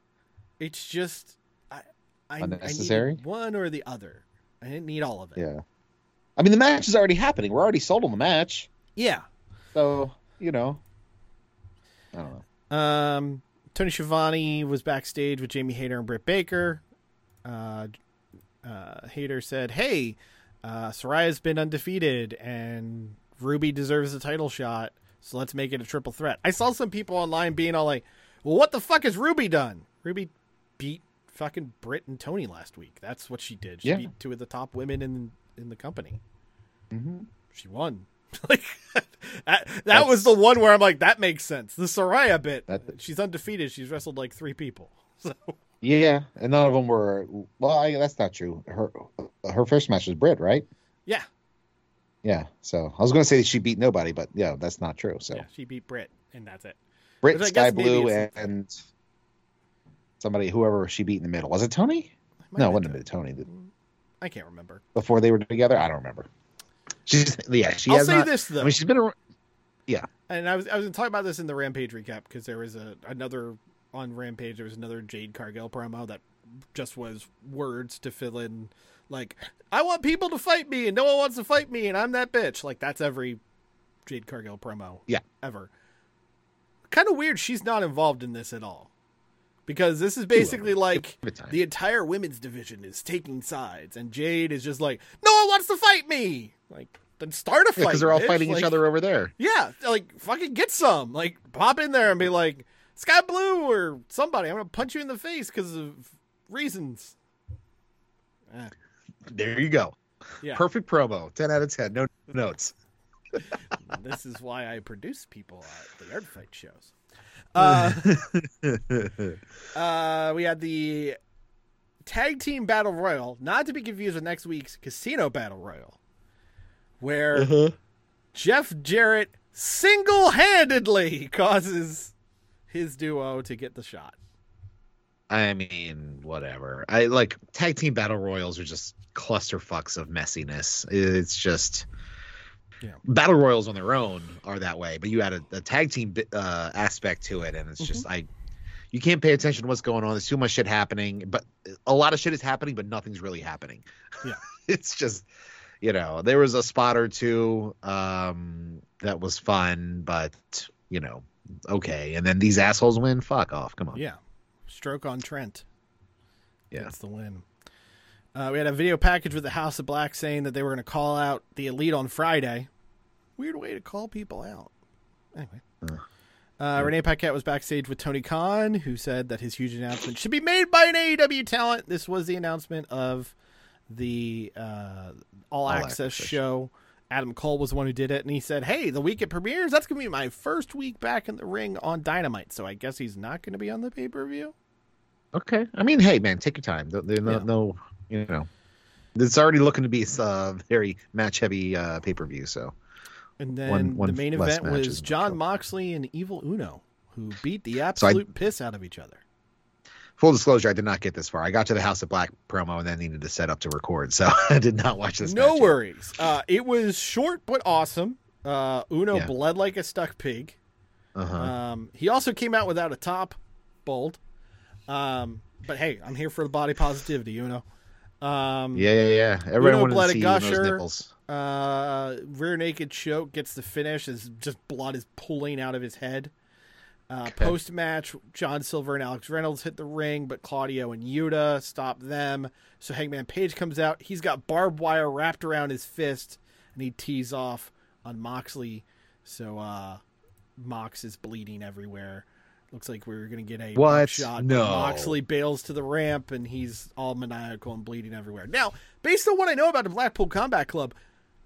It's just I I, unnecessary. I needed one or the other. I didn't need all of it. Yeah. I mean, the match is already happening. We're already sold on the match. Yeah. So, you know, I don't know. Um, Tony Schiavone was backstage with Jamie Hayter and Britt Baker. Uh, uh, Hater said, hey, uh, Soraya's been undefeated and Ruby deserves a title shot, so let's make it a triple threat. I saw some people online being all like, well, what the fuck has Ruby done? Ruby beat fucking Britt and Tony last week. That's what she did. She yeah. beat two of the top women in in the company. Mm-hmm. She won. Like that, that was the one where I'm like, that makes sense. The Soraya bit. That, she's undefeated. She's wrestled like three people. So yeah, and none of them were. Well, I, that's not true. Her her first match was Britt, right? Yeah. Yeah. So I was going to say that she beat nobody, but yeah, that's not true. So yeah, she beat Britt, and that's it. Britt, Sky Blue, and, and somebody, whoever she beat in the middle. Was it Tony? It no, it wasn't been Tony. I can't remember. Before they were together, I don't remember. She's, yeah, she I'll has say not, this though. I mean, she's been a, yeah. And I was I was talking about this in the Rampage recap because there was a another on Rampage. There was another Jade Cargill promo that just was words to fill in. Like, I want people to fight me, and no one wants to fight me, and I'm that bitch. Like, that's every Jade Cargill promo. Yeah, ever. Kind of weird. She's not involved in this at all because this is basically like the entire women's division is taking sides, and Jade is just like, no one wants to fight me. Like, then start a fight. Yeah, because they're all bitch. fighting like, each other over there. Yeah, like, fucking get some. Like, pop in there and be like, Sky Blue or somebody, I'm going to punch you in the face because of reasons. Eh. There you go. Yeah. Perfect promo. ten out of ten. No notes. This is why I produce people at the Yard Fight shows. Uh, uh, we had the Tag Team Battle Royal, not to be confused with next week's Casino Battle Royal, where uh-huh. Jeff Jarrett single-handedly causes his duo to get the shot. I mean, whatever. I like tag team battle royals are just clusterfucks of messiness. It's just yeah. battle royals on their own are that way, but you add a, a tag team uh, aspect to it, and it's mm-hmm. just I you can't pay attention to what's going on. There's too much shit happening, but a lot of shit is happening, but nothing's really happening. Yeah, it's just. You know, there was a spot or two um, that was fun, but, you know, okay. And then these assholes win? Fuck off. Come on. Yeah. Stroke on Trent. Yeah. That's the win. Uh, we had a video package with the House of Black saying that they were going to call out the Elite on Friday. Weird way to call people out. Anyway. Uh, uh, Renee Paquette was backstage with Tony Khan, who said that his huge announcement should be made by an A E W talent. This was the announcement of the uh all, all access, access show. Adam Cole was the one who did it, and he said, hey, the week it premieres, that's gonna be my first week back in the ring on Dynamite, so I guess he's not gonna be on the pay-per-view. Okay, I mean, hey man, take your time. There's no, yeah. no you know, it's already looking to be a very match heavy uh pay-per-view. So and then one, one the main event was John trouble. Moxley and Evil Uno, who beat the absolute so I, piss out of each other. Full disclosure, I did not get this far. I got to the House of Black promo and then needed to set up to record, so I did not watch this. No worries. Uh, it was short but awesome. Uh, Uno yeah. bled like a stuck pig. Uh-huh. Um, he also came out without a top, bold. Um, but hey, I'm here for the body positivity, Uno. Um, yeah, yeah, yeah. Everyone Uno wanted bled to see a gusher. Uno's nipples. Uh, rear naked choke gets the finish as just blood is pulling out of his head. Uh, post-match, John Silver and Alex Reynolds hit the ring, but Claudio and Yuta stop them. So Hangman Page comes out. He's got barbed wire wrapped around his fist, and he tees off on Moxley. So uh, Mox is bleeding everywhere. Looks like we were going to get a what? shot. No. Moxley bails to the ramp, and he's all maniacal and bleeding everywhere. Now, based on what I know about the Blackpool Combat Club,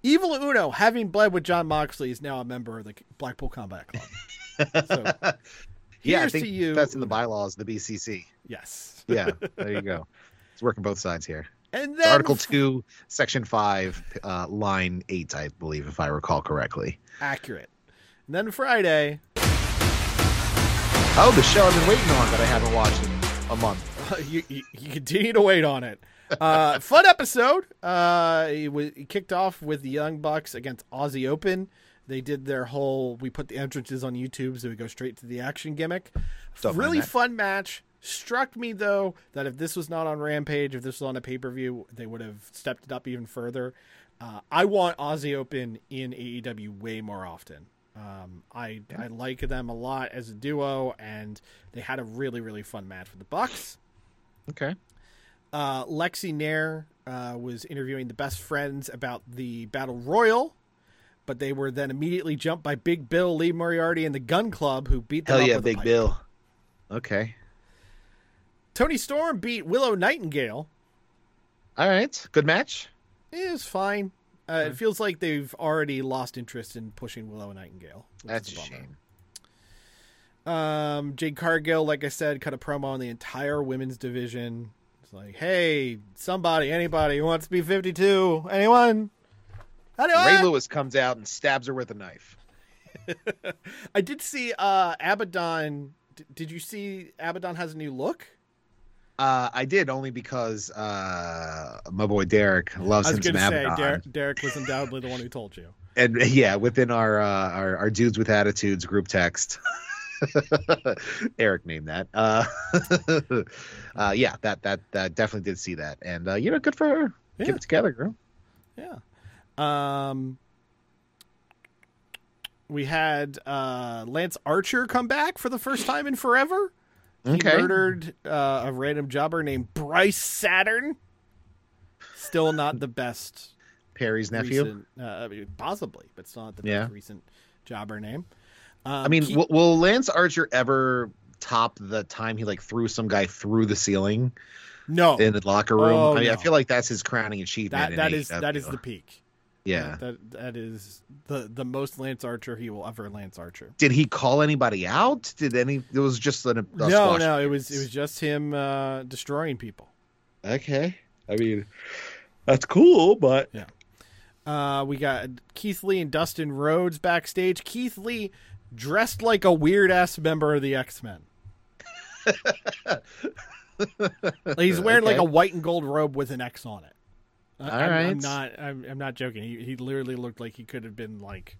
Evil Uno, having bled with John Moxley, is now a member of the Blackpool Combat Club. So, yeah, I think you, that's in the bylaws, the B C C. Yes. Yeah, there you go. It's working both sides here. And then Article two, Section five, uh, line eight, I believe, if I recall correctly. Accurate. And then Friday. Oh, the show I've been waiting on that I haven't watched in a month. you, you, you continue to wait on it. Uh, fun episode. Uh, it, was, it kicked off with the Young Bucks against Aussie Open. They did their whole, we put the entrances on YouTube so we go straight to the action gimmick. Don't really fun match. Struck me, though, that if this was not on Rampage, if this was on a pay-per-view, they would have stepped it up even further. Uh, I want Aussie Open in A E W way more often. Um, I, yeah. I like them a lot as a duo, and they had a really, really fun match with the Bucks. Okay. Uh, Lexi Nair uh, was interviewing the best friends about the Battle Royal, but they were then immediately jumped by Big Bill, Lee Moriarty, and the Gun Club, who beat them Hell up yeah, with Big a pipe. Bill. Okay. Toni Storm beat Willow Nightingale. All right. Good match. It was fine. Uh, mm-hmm. It feels like they've already lost interest in pushing Willow Nightingale. That's a shame. Um, Jade Cargill, like I said, cut a promo on the entire women's division. It's like, hey, somebody, anybody who wants to be fifty-two, anyone? anyone? Ray Lewis comes out and stabs her with a knife. I did see uh, Abaddon. D- did you see Abaddon has a new look? Uh, I did, only because uh, my boy Derek loves him some Abaddon. I was going to say, Der- Derek was undoubtedly the one who told you. And yeah, within our, uh, our, our Dudes with Attitudes group text. Eric named that. Uh, uh, yeah, that, that that definitely did see that. And, uh, you know, good for her. Yeah. Keep it together, girl. Yeah. Um, we had uh, Lance Archer come back for the first time in forever. He okay. murdered uh, a random jobber named Bryce Saturn. Still not the best. Perry's recent, nephew? Uh, possibly, but still not the yeah. best recent jobber name. Um, I mean, keep... will, will Lance Archer ever top the time he, like, threw some guy through the ceiling? No. In the locker room? Oh, I mean, no. I feel like that's his crowning achievement. That, that, is, that is the peak. Yeah. That That is the, the most Lance Archer he will ever Lance Archer. Did he call anybody out? Did any... It was just... An, a no, no. Place. It was it was just him uh, destroying people. Okay. I mean, that's cool, but... Yeah. Uh, we got Keith Lee and Dustin Rhodes backstage. Keith Lee... dressed like a weird-ass member of the X-Men. Like he's wearing okay. like a white and gold robe with an X on it. I, All I'm, right. I'm not, I'm, I'm not joking. He, he literally looked like he could have been like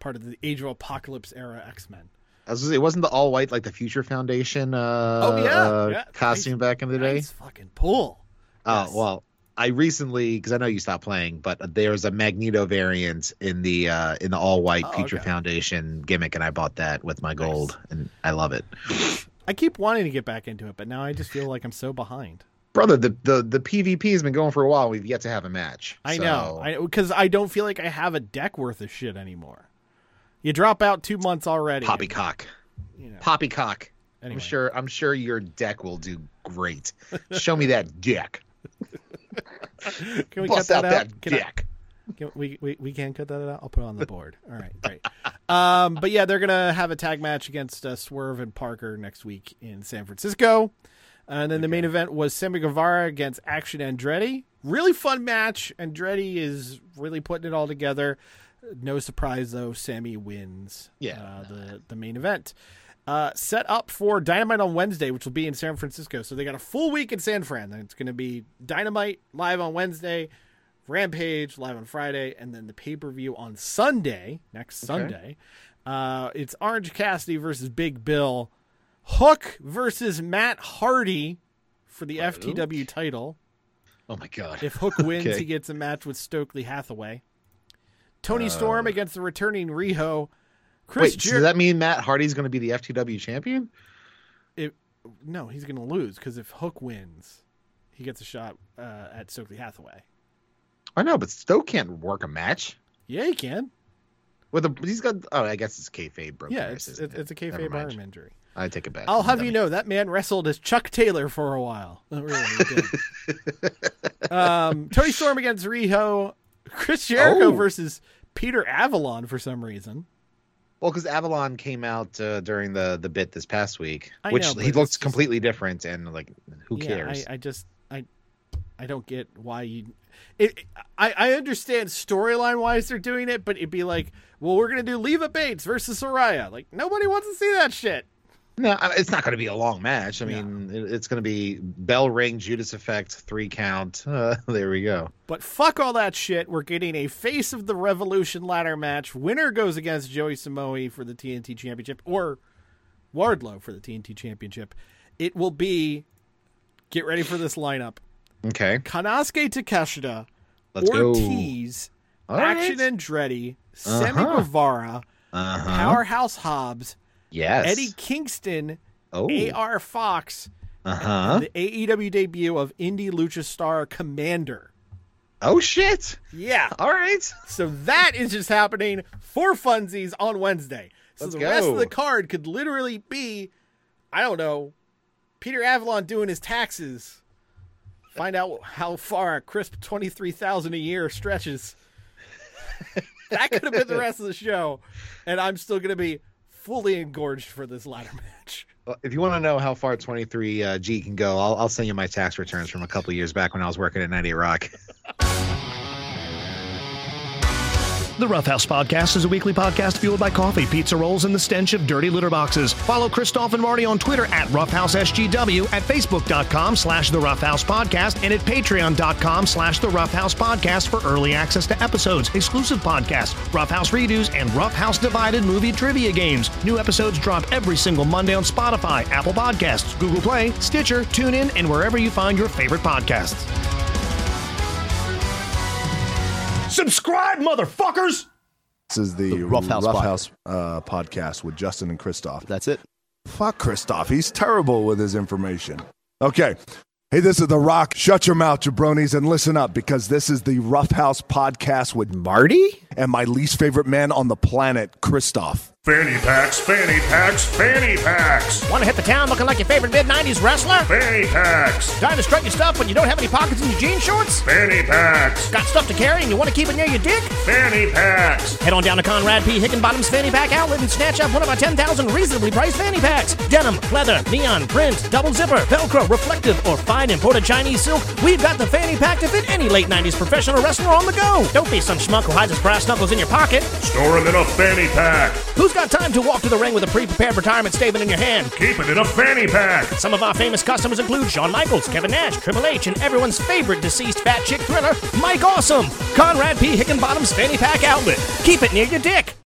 part of the Age of Apocalypse era X-Men. I was gonna say, wasn't the all-white like the Future Foundation uh, oh, yeah. Uh, yeah. costume nice, back in the day? Nice fucking pull. Oh, yes. Well, I recently, because I know you stopped playing, but there's a Magneto variant in the uh, in the all-white oh, Future okay. Foundation gimmick, and I bought that with my gold, nice. And I love it. I keep wanting to get back into it, but now I just feel like I'm so behind. Brother, the, the, the PvP has been going for a while. We've yet to have a match. I so. know, because I, I don't feel like I have a deck worth of shit anymore. You drop out two months already. Poppycock. And, you know. Poppycock. Anyway. I'm sure. I'm sure your deck will do great. Show me that deck. Can we Bust cut that out? That can dick. I, can we, we we can cut that out. I'll put it on the board. All right, great. Um, but yeah, they're gonna have a tag match against uh, Swerve and Parker next week in San Francisco, and then okay. the main event was Sammy Guevara against Action Andretti. Really fun match. Andretti is really putting it all together. No surprise though, Sammy wins. Yeah, uh, the the main event. Uh, set up for Dynamite on Wednesday, which will be in San Francisco. So they got a full week in San Fran. It's going to be Dynamite live on Wednesday, Rampage live on Friday, and then the pay-per-view on Sunday, next okay. Sunday. Uh, it's Orange Cassidy versus Big Bill. Hook versus Matt Hardy for the oh. F T W title. Oh, my God. If Hook wins, okay. he gets a match with Stokely Hathaway. Toni uh... Storm against the returning Riho. Chris Wait, Jer- does that mean Matt Hardy's going to be the F T W champion? It, no, he's going to lose because if Hook wins, he gets a shot uh, at Stokely Hathaway. I know, but Stoke can't work a match. Yeah, he can. With a, he's got. Oh, I guess it's kayfabe. Broken yeah, it's, it, it's a kayfabe arm injury. I take it back. I'll have you know that man wrestled as Chuck Taylor for a while. Not really, he did. um, Toni Storm against Riho. Chris Jericho oh. versus Peter Avalon for some reason. Well, because Avalon came out uh, during the, the bit this past week, I which know, he looks just... completely different, and like, who yeah, cares? I, I just I I don't get why you. It, I I understand storyline wise they're doing it, but it'd be like, well, we're gonna do Leva Bates versus Soraya. Like nobody wants to see that shit. No, it's not gonna be a long match. I mean, no. it, it's gonna be bell ring, Judas effect, three count. Uh, there we go. But fuck all that shit. We're getting a Face of the Revolution ladder match. Winner goes against Joey Samoa for the T N T Championship or Wardlow for the T N T Championship. It will be, get ready for this lineup. Okay. Kanasuke Takeshita, Let's Ortiz, go. Action right. Andretti, uh-huh. Sammy Guevara, uh-huh. Powerhouse Hobbs, yes. Eddie Kingston, oh. A R Fox, uh-huh. the A E W debut of indie lucha star Commander. Oh, shit. Yeah. All right. So that is just happening for funsies on Wednesday. So Let's the go. rest of the card could literally be, I don't know, Peter Avalon doing his taxes. Find out how far a crisp twenty-three thousand dollars a year stretches. That could have been the rest of the show, and I'm still going to be fully engorged for this ladder match. Well, if you want to know how far twenty-three G can go, I'll, I'll send you my tax returns from a couple of years back when I was working at ninety-eight Rock. The Roughhouse Podcast is a weekly podcast fueled by coffee, pizza rolls, and the stench of dirty litter boxes. Follow Kristoff and Marty on Twitter at Roughhouse S G W, at Facebook.com slash The Roughhouse Podcast, and at Patreon.com slash The Roughhouse Podcast for early access to episodes, exclusive podcasts, Roughhouse Redos, and Roughhouse Divided movie trivia games. New episodes drop every single Monday on Spotify, Apple Podcasts, Google Play, Stitcher, TuneIn, and wherever you find your favorite podcasts. Subscribe, motherfuckers! This is the, the Roughhouse, Roughhouse uh, podcast with Justin and Kristoff. That's it. Fuck Kristoff. He's terrible with his information. Okay. Hey, this is The Rock. Shut your mouth, jabronis, and listen up, because this is the Roughhouse podcast with Marty and my least favorite man on the planet, Kristoff. Fanny packs, fanny packs, fanny packs. Want to hit the town looking like your favorite mid nineties wrestler? Fanny packs. Trying to strut your stuff when you don't have any pockets in your jean shorts? Fanny packs. Got stuff to carry and you want to keep it near your dick? Fanny packs. Head on down to Conrad P. Hickenbottom's Fanny Pack Outlet and snatch up one of our ten thousand reasonably priced fanny packs. Denim, leather, neon, print, double zipper, Velcro, reflective, or fine imported Chinese silk. We've got the fanny pack to fit any late nineties professional wrestler on the go. Don't be some schmuck who hides his brass knuckles in your pocket. Store them in a fanny pack. Who's got time to walk to the ring with a pre-prepared retirement statement in your hand? Keep it in a fanny pack. Some of our famous customers include Shawn Michaels, Kevin Nash, Triple H, and everyone's favorite deceased fat chick thriller, Mike Awesome. Conrad P. Hickenbottom's Fanny Pack Outlet. Keep it near your dick.